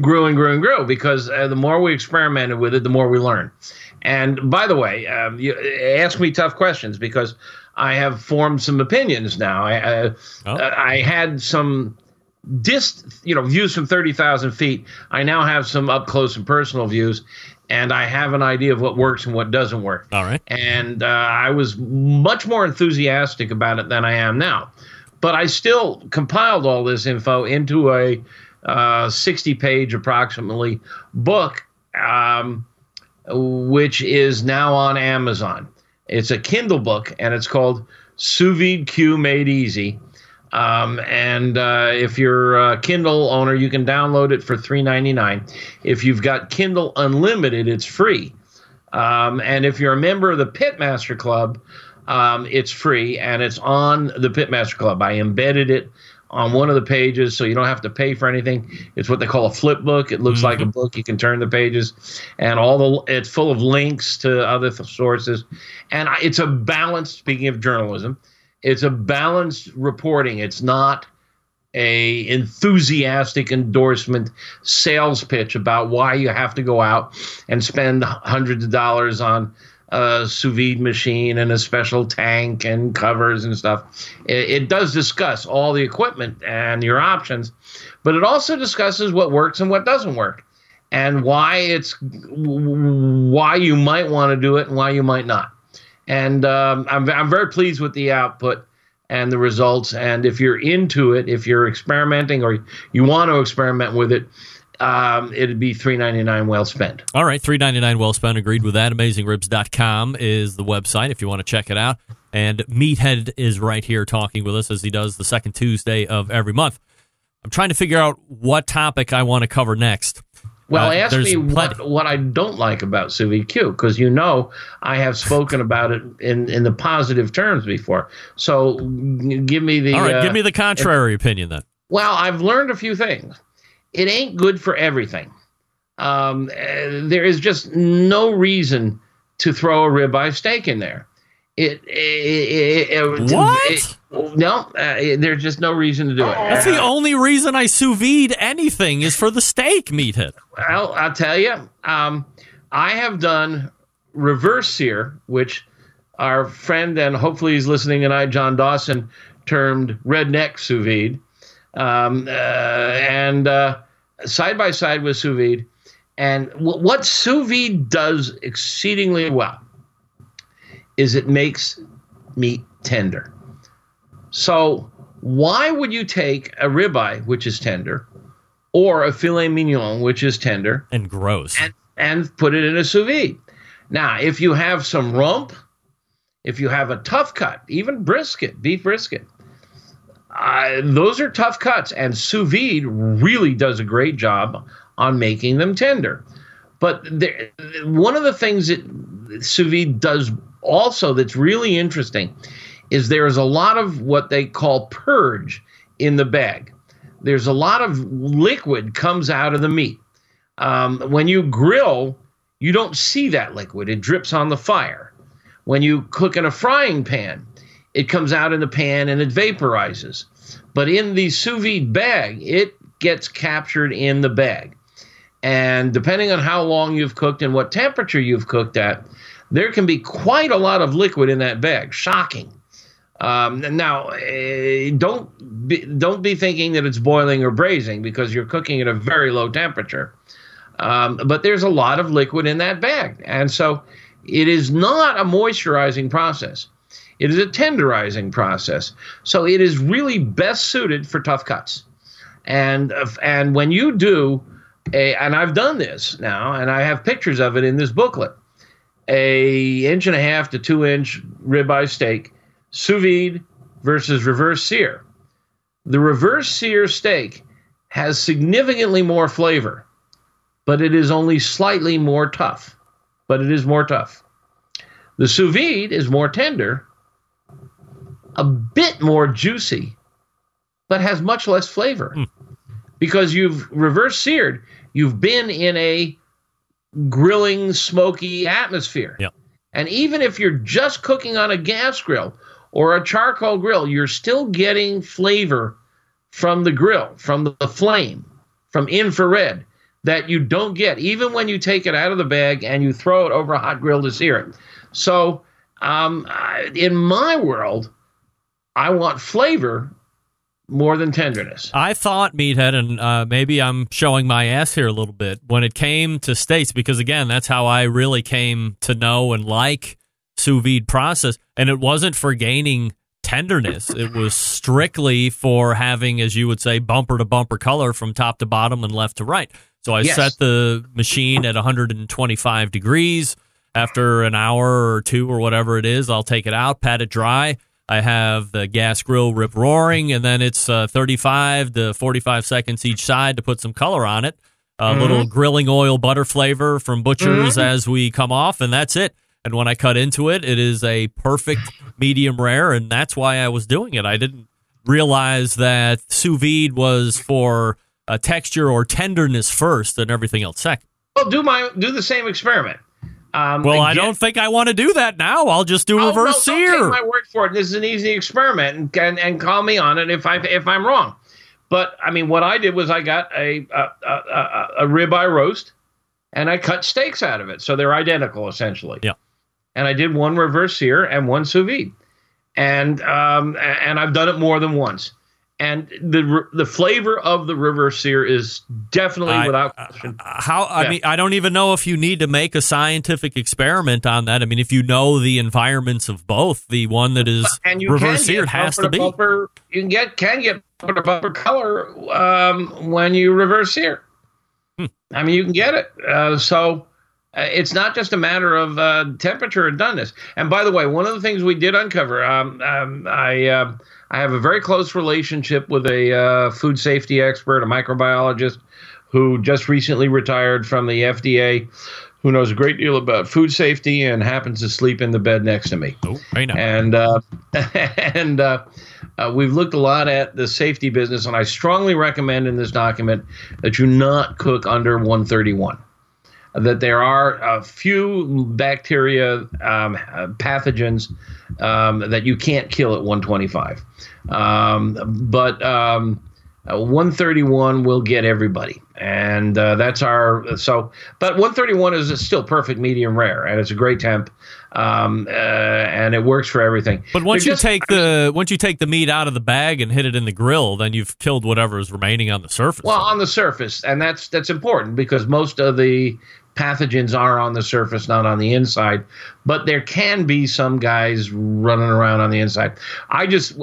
grew and grew and grew, because the more we experimented with it, the more we learned. And by the way, you ask me tough questions, because I have formed some opinions now. I had some views from 30,000 feet. I now have some up close and personal views, and I have an idea of what works and what doesn't work. All right. And I was much more enthusiastic about it than I am now. But I still compiled all this info into a 60-page approximately book, which is now on Amazon. It's a Kindle book, and it's called Sous Vide Q Made Easy. If you're a Kindle owner, you can download it for $3.99. If you've got Kindle Unlimited, it's free. And if you're a member of the Pitmaster Club, it's free, and it's on the Pitmaster Club. I embedded it on one of the pages, so you don't have to pay for anything. It's what they call a flip book. It looks like a book. You can turn the pages, and it's full of links to other sources. And it's a balanced, speaking of journalism, it's a balanced reporting. It's not a enthusiastic endorsement sales pitch about why you have to go out and spend hundreds of dollars on a sous vide machine and a special tank and covers and stuff. It does discuss all the equipment and your options, but it also discusses what works and what doesn't work, and why you might want to do it and why you might not. And I'm very pleased with the output and the results. And if you're into it, if you're experimenting or you want to experiment with it, it'd be $3.99 well spent. All right, $3.99 well spent. Agreed with that. amazingribs.com is the website if you want to check it out. And Meathead is right here talking with us, as he does the second Tuesday of every month. I'm trying to figure out what topic I want to cover next. Well, ask me what I don't like about sous vide Q, because I have spoken about it in the positive terms before. So give me the... All right, give me the contrary opinion then. Well, I've learned a few things. It ain't good for everything. There is just no reason to throw a ribeye steak in there. There's just no reason to do it. That's the only reason I sous vide anything is for the steak, Meathead. Well, I'll tell you, I have done reverse sear, which our friend, and hopefully he's listening, and I, John Dawson, termed redneck sous vide, and side by side with sous vide. And what sous vide does exceedingly well is it makes meat tender. So why would you take a ribeye, which is tender, or a filet mignon, which is tender and gross, and put it in a sous vide? Now, if you have some rump, if you have a tough cut, even brisket, beef brisket, those are tough cuts, and sous vide really does a great job on making them tender. But one of the things that sous vide does also that's really interesting is there is a lot of what they call purge in the bag. There's a lot of liquid comes out of the meat. When you grill, you don't see that liquid. It drips on the fire. When you cook in a frying pan, it comes out in the pan and it vaporizes. But in the sous vide bag, it gets captured in the bag. And depending on how long you've cooked and what temperature you've cooked at, there can be quite a lot of liquid in that bag. Shocking. Don't be thinking that it's boiling or braising, because you're cooking at a very low temperature. But there's a lot of liquid in that bag. And so it is not a moisturizing process. It is a tenderizing process. So it is really best suited for tough cuts. And when you do and I've done this now, and I have pictures of it in this booklet, an 1.5 to 2 inch ribeye steak, sous vide versus reverse sear. The reverse sear steak has significantly more flavor, but it is only slightly more tough. The sous vide is more tender, a bit more juicy, but has much less flavor because you've reverse seared. You've been in a grilling, smoky atmosphere. Yep. And even if you're just cooking on a gas grill or a charcoal grill, you're still getting flavor from the grill, from the flame, from infrared that you don't get, even when you take it out of the bag and you throw it over a hot grill to sear it. So in my world, I want flavor more than tenderness. I thought, Meathead, and maybe I'm showing my ass here a little bit, when it came to steaks, because, again, that's how I really came to know and like sous vide process, and it wasn't for gaining tenderness. It was strictly for having, as you would say, bumper-to-bumper color from top to bottom and left to right. So I set the machine at 125 degrees. After an hour or two or whatever it is, I'll take it out, pat it dry. I have the gas grill rip-roaring, and then it's 35 to 45 seconds each side to put some color on it. A little grilling oil butter flavor from Butcher's as we come off, and that's it. And when I cut into it, it is a perfect medium rare, and that's why I was doing it. I didn't realize that sous vide was for a texture or tenderness first and everything else second. Well, do the same experiment. Again, I don't think I want to do that now. I'll just do reverse sear. Don't take my word for it. This is an easy experiment, and call me on it if I'm wrong. But, I mean, what I did was I got a ribeye roast, and I cut steaks out of it, so they're identical, essentially. Yeah. And I did one reverse sear and one sous vide, and I've done it more than once. And the flavor of the reverse sear is definitely without question. I mean, I don't even know if you need to make a scientific experiment on that. I mean, if you know the environments of both, the one that is reverse seared has to be. You can get bumper color when you reverse sear. I mean, you can get it. So it's not just a matter of temperature and doneness. And by the way, one of the things we did uncover, I have a very close relationship with a food safety expert, a microbiologist who just recently retired from the FDA, who knows a great deal about food safety and happens to sleep in the bed next to me. Oh, I know. And we've looked a lot at the safety business, and I strongly recommend in this document that you not cook under 131. That there are a few bacteria pathogens that you can't kill at 125. But 131 will get everybody. And that's our – so – but 131 is still perfect medium rare, and it's a great temp, and it works for everything. But once you take the meat out of the bag and hit it in the grill, then you've killed whatever is remaining on the surface. Well, on the surface, and that's important because most of the pathogens are on the surface, not on the inside. But there can be some guys running around on the inside. I just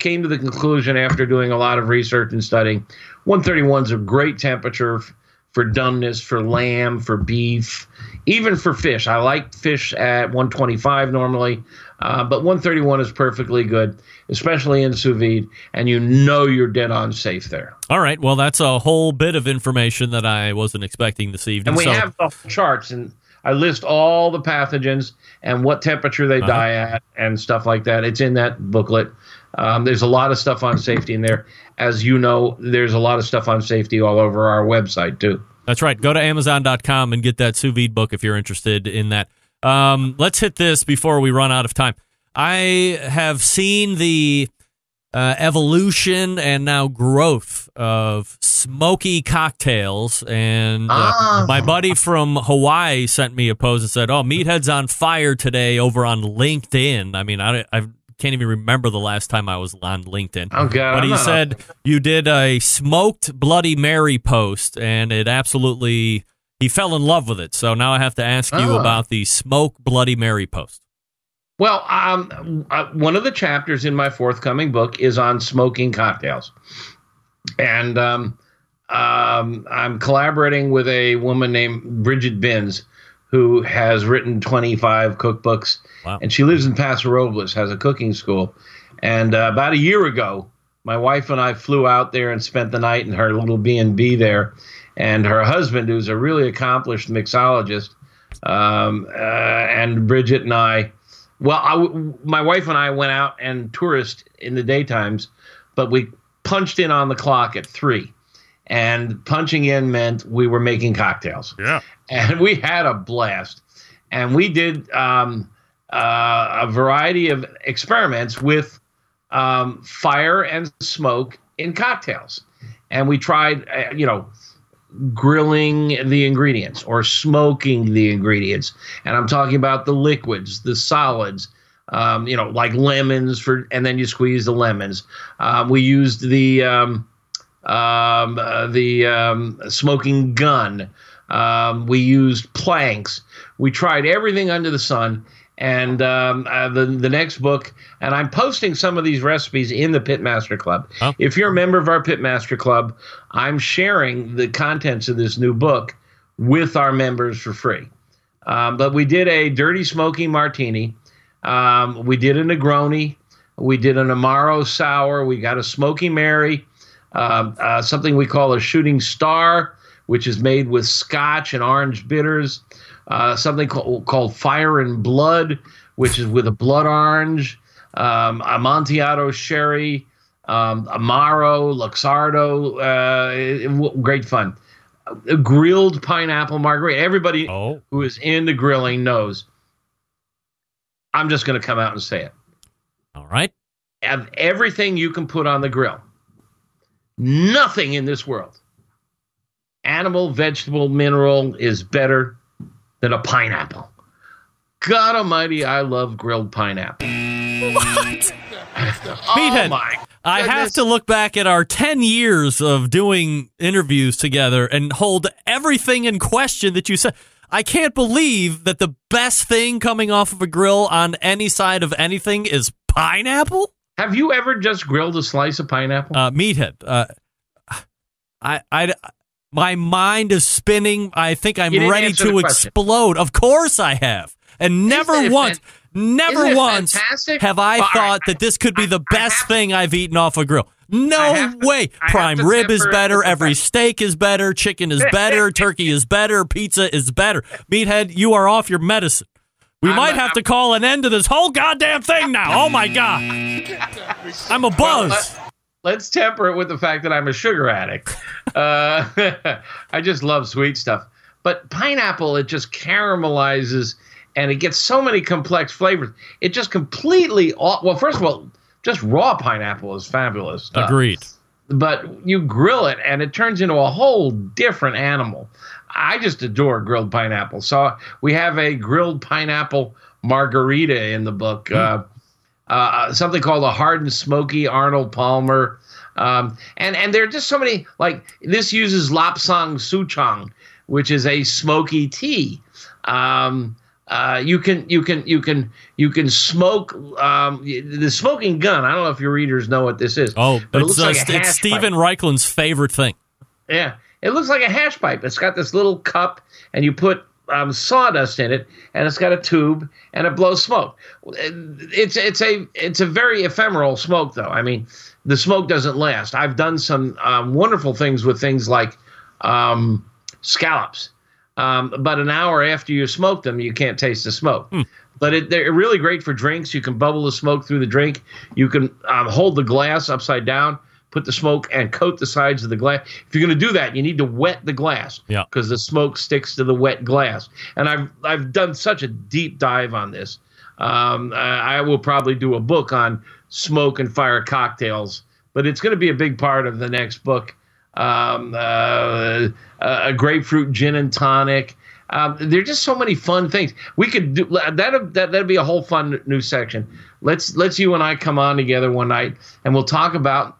came to the conclusion after doing a lot of research and studying, 131 is a great temperature for doneness, for lamb, for beef, even for fish. I like fish at 125 normally, but 131 is perfectly good, especially in sous vide, and you know you're dead on safe there. All right. Well, that's a whole bit of information that I wasn't expecting this evening. And we have the charts, and I list all the pathogens and what temperature they die at and stuff like that. It's in that booklet. There's a lot of stuff on safety in there. As you know, there's a lot of stuff on safety all over our website, too. That's right. Go to Amazon.com and get that sous vide book if you're interested in that. Let's hit this before we run out of time. I have seen the evolution and now growth of smoky cocktails. And my buddy from Hawaii sent me a post and said, Meathead's on fire today over on LinkedIn. I mean, I've can't even remember the last time I was on LinkedIn. Oh, God, but he said you did a smoked Bloody Mary post, and it absolutely, he fell in love with it. So now I have to ask you about the smoked Bloody Mary post. Well, one of the chapters in my forthcoming book is on smoking cocktails. And I'm collaborating with a woman named Bridget Binns, who has written 25 cookbooks. Wow. And she lives in Paso Robles, has a cooking school. And about a year ago, my wife and I flew out there and spent the night in her little B&B there. And her husband, who's a really accomplished mixologist, And Bridget and I, well, my wife and I went out and tourist in the daytimes, but we punched in on the clock at 3:00. And punching in meant we were making cocktails. Yeah. And we had a blast. And we did a variety of experiments with fire and smoke in cocktails. And we tried, grilling the ingredients or smoking the ingredients. And I'm talking about the liquids, the solids, like lemons and then you squeeze the lemons. We used the smoking gun. We used planks. We tried everything under the sun. And the next book, and I'm posting some of these recipes in the Pitmaster Club. Oh. If you're a member of our Pitmaster Club, I'm sharing the contents of this new book with our members for free. But we did a dirty smoky martini. We did a Negroni. We did an Amaro sour. We got a Smoky Mary. Something we call a shooting star, which is made with scotch and orange bitters, something called fire and blood, which is with a blood orange, Amontillado sherry, Amaro, Luxardo, great fun. A grilled pineapple margarita. Everybody who is into grilling knows. I'm just going to come out and say it. All right. Have everything you can put on the grill. Nothing in this world, animal, vegetable, mineral, is better than a pineapple. God almighty, I love grilled pineapple. What? Meathead, my goodness. I have to look back at our 10 years of doing interviews together and hold everything in question that you said. I can't believe that the best thing coming off of a grill on any side of anything is pineapple? Have you ever just grilled a slice of pineapple? Meathead. My mind is spinning. I think I'm ready to explode. Of course I have. And never once have I thought that this could be the best thing I've eaten off a grill. No way. Prime rib is better. Every steak is better. Chicken is better. Turkey is better. Pizza is better. Meathead, you are off your medicine. We might have to call an end to this whole goddamn thing now. Oh, my God. I'm a buzz. Well, let's temper it with the fact that I'm a sugar addict. I just love sweet stuff. But pineapple, it just caramelizes, and it gets so many complex flavors. It just completely – well, first of all, just raw pineapple is fabulous stuff. Agreed. But you grill it, and it turns into a whole different animal. I just adore grilled pineapple. So we have a grilled pineapple margarita in the book, something called a hard and smoky Arnold Palmer. And there are just so many, like this uses lapsang souchong, which is a smoky tea. You can smoke the smoking gun. I don't know if your readers know what this is. Oh, but it's Stephen Reichlin's favorite thing. Yeah. It looks like a hash pipe. It's got this little cup, and you put sawdust in it, and it's got a tube, and it blows smoke. It's a very ephemeral smoke, though. I mean, the smoke doesn't last. I've done some wonderful things with things like scallops, but an hour after you smoke them, you can't taste the smoke. Hmm. But they're really great for drinks. You can bubble the smoke through the drink. You can hold the glass upside down. Put the smoke and coat the sides of the glass. If you're going to do that, you need to wet the glass because the smoke sticks to the wet glass. And I've done such a deep dive on this. I will probably do a book on smoke and fire cocktails, but it's going to be a big part of the next book. A grapefruit gin and tonic. There are just so many fun things we could do. That'd be a whole fun new section. Let's you and I come on together one night and we'll talk about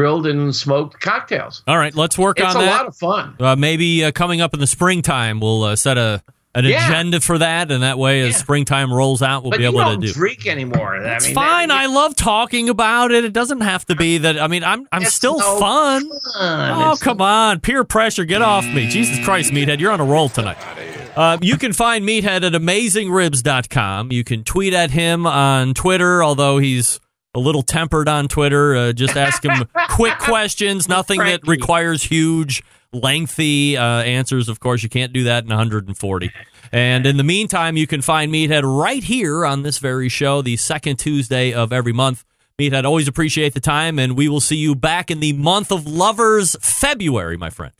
grilled and smoked cocktails. All right, let's work on that. It's a lot of fun. Maybe coming up in the springtime, we'll set an agenda for that, and that way as springtime rolls out, we'll be able to do. But you don't drink anymore. It's fine. I love talking about it. It doesn't have to be that. I mean, I'm still fun. Oh, come on. Peer pressure. Get off me. Jesus Christ, Meathead, you're on a roll tonight. You can find Meathead at amazingribs.com. You can tweet at him on Twitter, although he's a little tempered on Twitter. Just ask him quick questions, nothing that requires huge lengthy answers. Of course, you can't do that in 140. And in the meantime, you can find Meathead right here on this very show, the second Tuesday of every month. Meathead, always appreciate the time, and we will see you back in the month of lovers, February, my friend.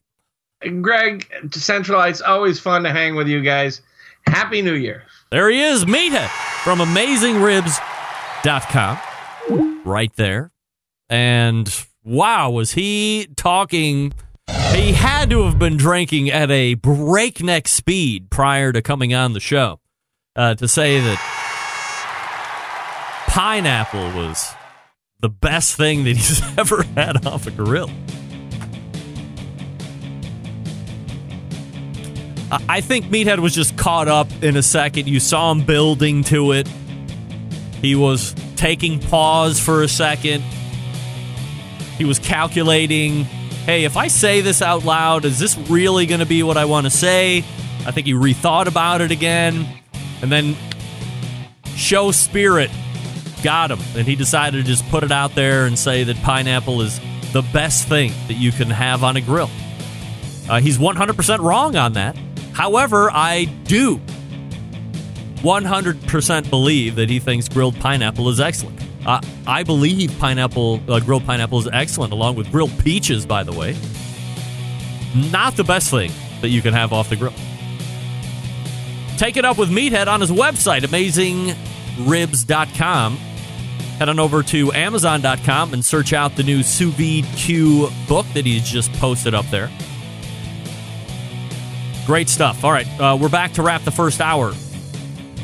Greg, Decentralized, always fun to hang with you guys. Happy New Year. There he is, Meathead from amazingribs.com. Right there. And wow, was he talking? He had to have been drinking at a breakneck speed prior to coming on the show to say that pineapple was the best thing that he's ever had off a grill. I think Meathead was just caught up in a second. You saw him building to it. He was taking pause for a second. He was calculating, hey, if I say this out loud, is this really going to be what I want to say? I think he rethought about it again. And then show spirit got him. And he decided to just put it out there and say that pineapple is the best thing that you can have on a grill. He's 100% wrong on that. However, I do 100% believe that he thinks grilled pineapple is excellent. I believe grilled pineapple is excellent, along with grilled peaches, by the way. Not the best thing that you can have off the grill. Take it up with Meathead on his website, amazingribs.com. Head on over to amazon.com and search out the new Sous Vide Q book that he's just posted up there. Great stuff. All right, we're back to wrap the first hour.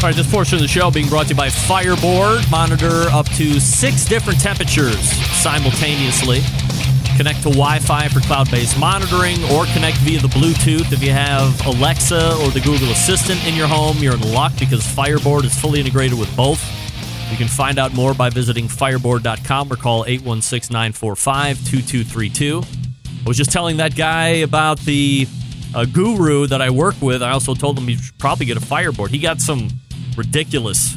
All right, this portion of the show being brought to you by Fireboard. Monitor up to 6 different temperatures simultaneously. Connect to Wi-Fi for cloud-based monitoring, or connect via the Bluetooth. If you have Alexa or the Google Assistant in your home, you're in luck because Fireboard is fully integrated with both. You can find out more by visiting fireboard.com or call 816-945-2232. I was just telling that guy about the guru that I work with. I also told him he should probably get a Fireboard. He got some ridiculous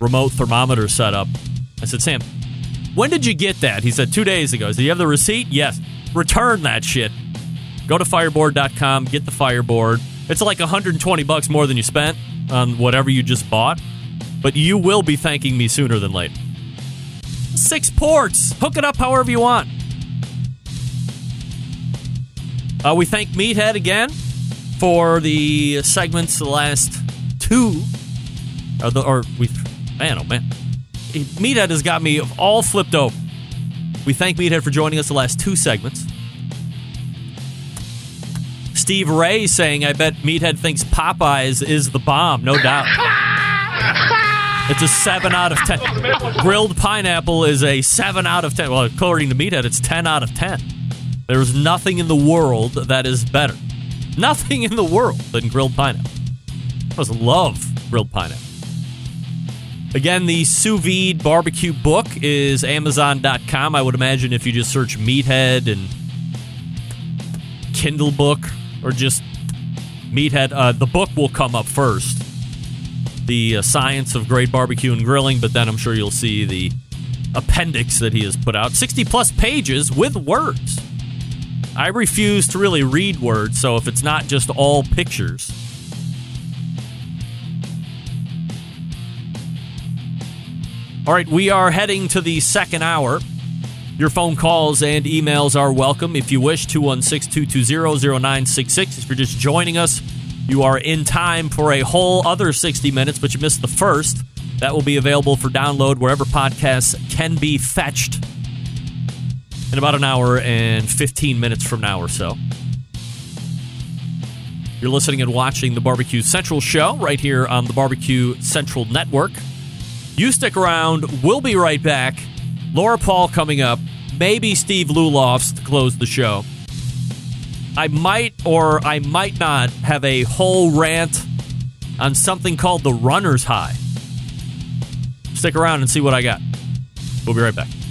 remote thermometer setup. I said, Sam, when did you get that? He said, 2 days ago. I said, do you have the receipt? Yes. Return that shit. Go to fireboard.com, get the Fireboard. It's like $120 more than you spent on whatever you just bought, but you will be thanking me sooner than later. 6 ports. Hook it up however you want. We thank Meathead again for the segments the last 2. Meathead has got me all flipped over. We thank Meathead for joining us the last 2 segments. Steve Ray saying, I bet Meathead thinks Popeyes is the bomb, no doubt. It's a 7 out of 10. Grilled pineapple is a 7 out of 10. Well, according to Meathead, it's 10 out of 10. There's nothing in the world that is better. Nothing in the world than grilled pineapple. I just love grilled pineapple. Again, the Sous Vide Barbecue book is Amazon.com. I would imagine if you just search Meathead and Kindle book, or just Meathead, the book will come up first. The Science of Great Barbecue and Grilling, but then I'm sure you'll see the appendix that he has put out. 60-plus pages with words. I refuse to really read words, so if it's not just all pictures. All right, we are heading to the second hour. Your phone calls and emails are welcome. If you wish, 216-220-0966. If you're just joining us, you are in time for a whole other 60 minutes, but you missed the first. That will be available for download wherever podcasts can be fetched in about an hour and 15 minutes from now or so. You're listening and watching the Barbecue Central Show right here on the Barbecue Central Network. You stick around. We'll be right back. Laura Paul coming up. Maybe Steve Lulofs to close the show. I might or I might not have a whole rant on something called the runner's high. Stick around and see what I got. We'll be right back.